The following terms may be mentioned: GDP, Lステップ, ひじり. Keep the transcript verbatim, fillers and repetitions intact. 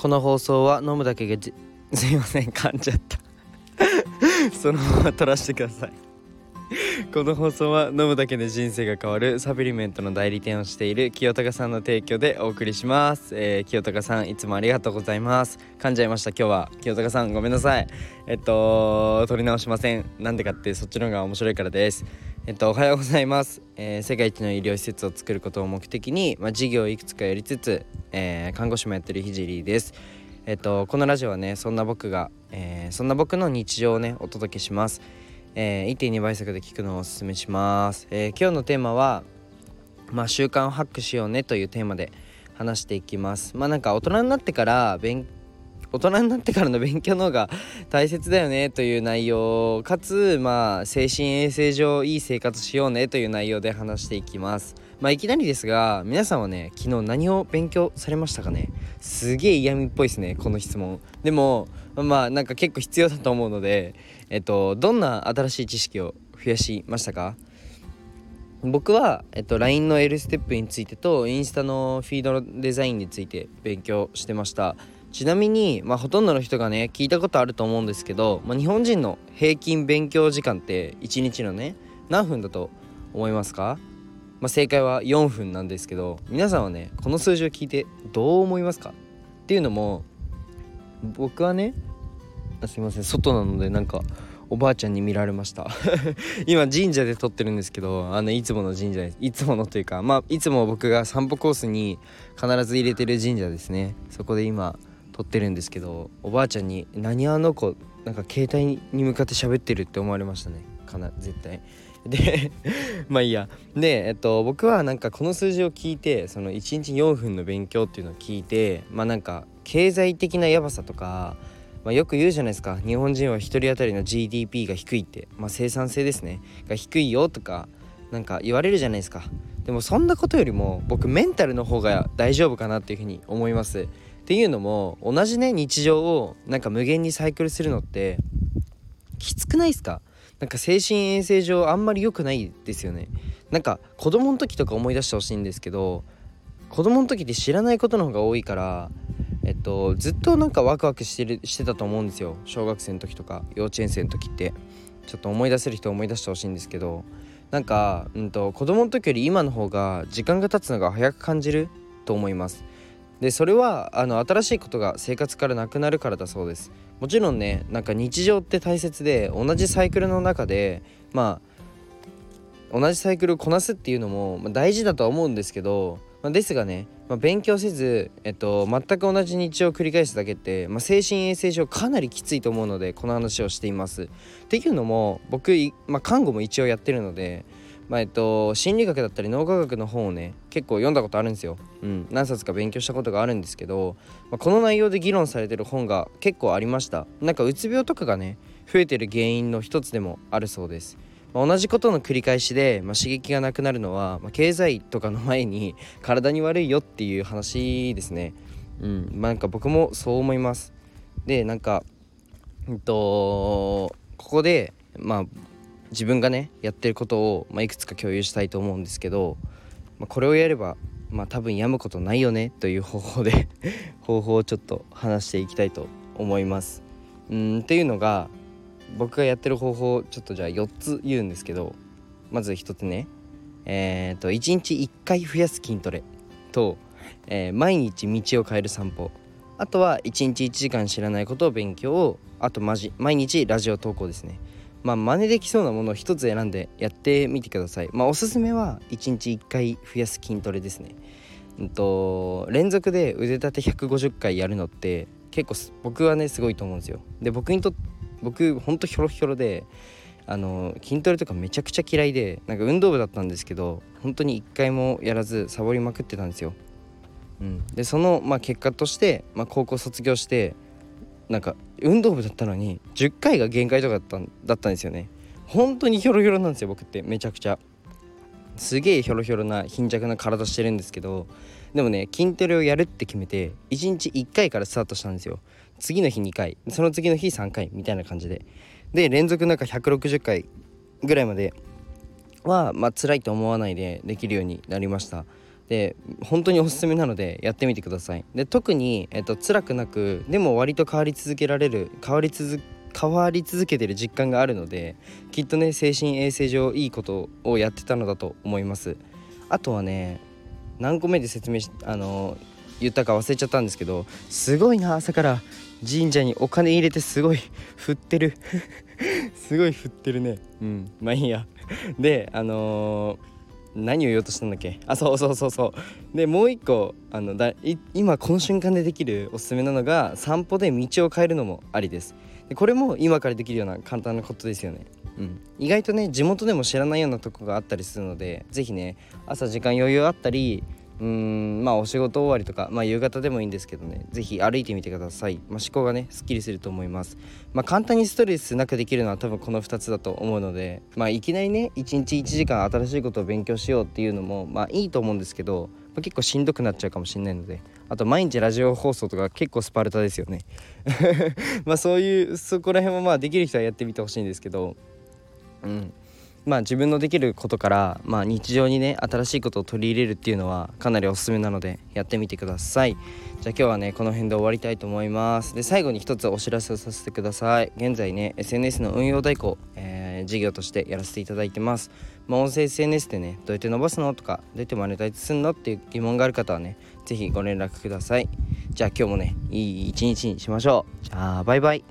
この放送は飲むだけがじすいません噛んじゃったそのまま取らせてくださいこの放送は飲むだけで人生が変わるサプリメントの代理店をしている清高さんの提供でお送りします、えー、清高さんいつもありがとうございます。噛んじゃいました。今日は清高さんごめんなさい。えっと取り直しません。なんでかってそっちの方が面白いからです。えっとおはようございます、えー、世界一の医療施設を作ることを目的に、まあ、事業をいくつかやりつつ、えー、看護師もやってるひじりです。えっとこのラジオはねそんな僕が、えー、そんな僕の日常をねお届けします。えー、いってんに 倍速で聞くのをおすすめします、えー、今日のテーマは、まあ、習慣をハックしようねというテーマで話していきます。まあなんか大人になってから勉大人になってからの勉強の方が大切だよねという内容かつ、まあ、精神衛生上いい生活しようねという内容で話していきます。まあいきなりですが皆さんはね昨日何を勉強されましたかね。すげえ嫌味っぽいですねこの質問。でもまあなんか結構必要だと思うのでえっとどんな新しい知識を増やしましたか。僕はえっと ライン の L ステップについてとインスタのフィードのデザインについて勉強してました。ちなみにまあほとんどの人がね聞いたことあると思うんですけど、まあ、日本人の平均勉強時間っていちにちのね何分だと思いますか。まあ、正解はよんぷんなんですけど皆さんはねこの数字を聞いてどう思いますか。っていうのも僕はねあすいません外なのでなんかおばあちゃんに見られました今神社で撮ってるんですけどあのいつもの神社です。いつものというかまあいつも僕が散歩コースに必ず入れてる神社ですね。そこで今撮ってるんですけどおばあちゃんに何あの子なんか携帯に向かって喋ってるって思われましたねかな絶対でまあいいやで、えっと、僕はなんかこの数字を聞いてそのいちにちよんぷんの勉強っていうのを聞いてまあなんか経済的なやばさとか、まあ、よく言うじゃないですか日本人はひとり当たりの ジーディーピー が低いって、まあ、生産性ですねが低いよとかなんか言われるじゃないですか。でもそんなことよりも僕メンタルの方が大丈夫かなっていうふうに思います。っていうのも同じね日常をなんか無限にサイクルするのってきつくないですか。なんか精神衛生上あんまり良くないですよね。なんか子供の時とか思い出してほしいんですけど子供の時って知らないことの方が多いからえっとずっとなんかワクワクしてるしてたと思うんですよ。小学生の時とか幼稚園生の時ってちょっと思い出せる人思い出してほしいんですけどなんか、うんと、子供の時より今の方が時間が経つのが早く感じると思います。でそれはあの新しいことが生活からなくなるからだそうです。もちろんねなんか日常って大切で同じサイクルの中でまあ同じサイクルをこなすっていうのも大事だとは思うんですけど、まあ、ですがね、まあ、勉強せず、えっと、全く同じ日常を繰り返すだけって、まあ、精神衛生上かなりきついと思うのでこの話をしています。っていうのも僕、まあ、看護も一応やってるのでまあえっと、心理学だったり脳科学の本をね結構読んだことあるんですよ、うん、何冊か勉強したことがあるんですけど、まあ、この内容で議論されてる本が結構ありました。なんかうつ病とかがね増えてる原因の一つでもあるそうです。まあ、同じことの繰り返しで、まあ、刺激がなくなるのは、まあ、経済とかの前に体に悪いよっていう話ですね。うん、まあ、なんか僕もそう思います。でなんか、えっと、ここでまあ自分がねやってることを、まあ、いくつか共有したいと思うんですけど、まあ、これをやれば、まあ、多分病むことないよねという方法で方法をちょっと話していきたいと思います。うんっていうのが僕がやってる方法をちょっとじゃあよっつ言うんですけどまずひとつねえー、っといちにちいっかい増やす筋トレと、えー、毎日道を変える散歩あとはいちにちいちじかん知らないことを勉強をあとまじ毎日ラジオ投稿ですね。まあ、真似できそうなものを一つ選んでやってみてください。まあ、おすすめはいちにちいっかい増やす筋トレですね。うんと連続で腕立てひゃくごじゅっかいやるのって結構僕はねすごいと思うんですよ。で僕にと僕ほんとひょろひょろであの筋トレとかめちゃくちゃ嫌いでなんか運動部だったんですけど本当にいっかいもやらずサボりまくってたんですよ。うん、でその、まあ、結果として、まあ、高校卒業してなんか運動部だったのにじゅっかいが限界とかだったん、だったんですよね。本当にヒョロヒョロなんですよ僕ってめちゃくちゃすげえヒョロヒョロな貧弱な体してるんですけどでもね筋トレをやるって決めていちにちいっかいからスタートしたんですよ。次の日にかいその次の日さんかいみたいな感じでで連続なんかひゃくろくじゅっかいぐらいまではまあ辛いと思わないでできるようになりました。で本当におすすめなのでやってみてください。で特に、えっと、辛くなくでも割と変わり続けられる変わり続変わり続けてる実感があるので、きっとね精神衛生上いいことをやってたのだと思います。あとはね何個目で説明しあの言ったか忘れちゃったんですけど、すごいな朝から神社にお金入れてすごい振ってるすごい振ってるね。うんまあいいやであのー何を言おうとしたんだっけ。あそうそうそうそうでもう一個あのだ今この瞬間でできるおすすめなのが、散歩で道を変えるのもありです。でこれも今からできるような簡単なことですよね。うん意外とね地元でも知らないようなとこがあったりするので、ぜひね朝時間余裕あったりうーんまあお仕事終わりとか、まあ、夕方でもいいんですけどね、ぜひ歩いてみてください。まあ、思考がねすっきりすると思います。まあ、簡単にストレスなくできるのは多分このふたつだと思うので、まあ、いきなりねいちにちいちじかん新しいことを勉強しようっていうのもまあいいと思うんですけど、まあ、結構しんどくなっちゃうかもしれないので、あと毎日ラジオ放送とか結構スパルタですよねまあそういうそこら辺もまあできる人はやってみてほしいんですけど、うんまあ、自分のできることから、まあ、日常にね新しいことを取り入れるっていうのはかなりおすすめなのでやってみてください。じゃあ今日はねこの辺で終わりたいと思います。で最後に一つお知らせをさせてください。現在ね エスエヌエス の運用代行、えー、事業としてやらせていただいてます。まあ、音声 エスエヌエス でねどうやって伸ばすのとかどうやってマネタイズするのっていう疑問がある方はねぜひご連絡ください。じゃあ今日もねいい一日にしましょう。じゃあバイバイ。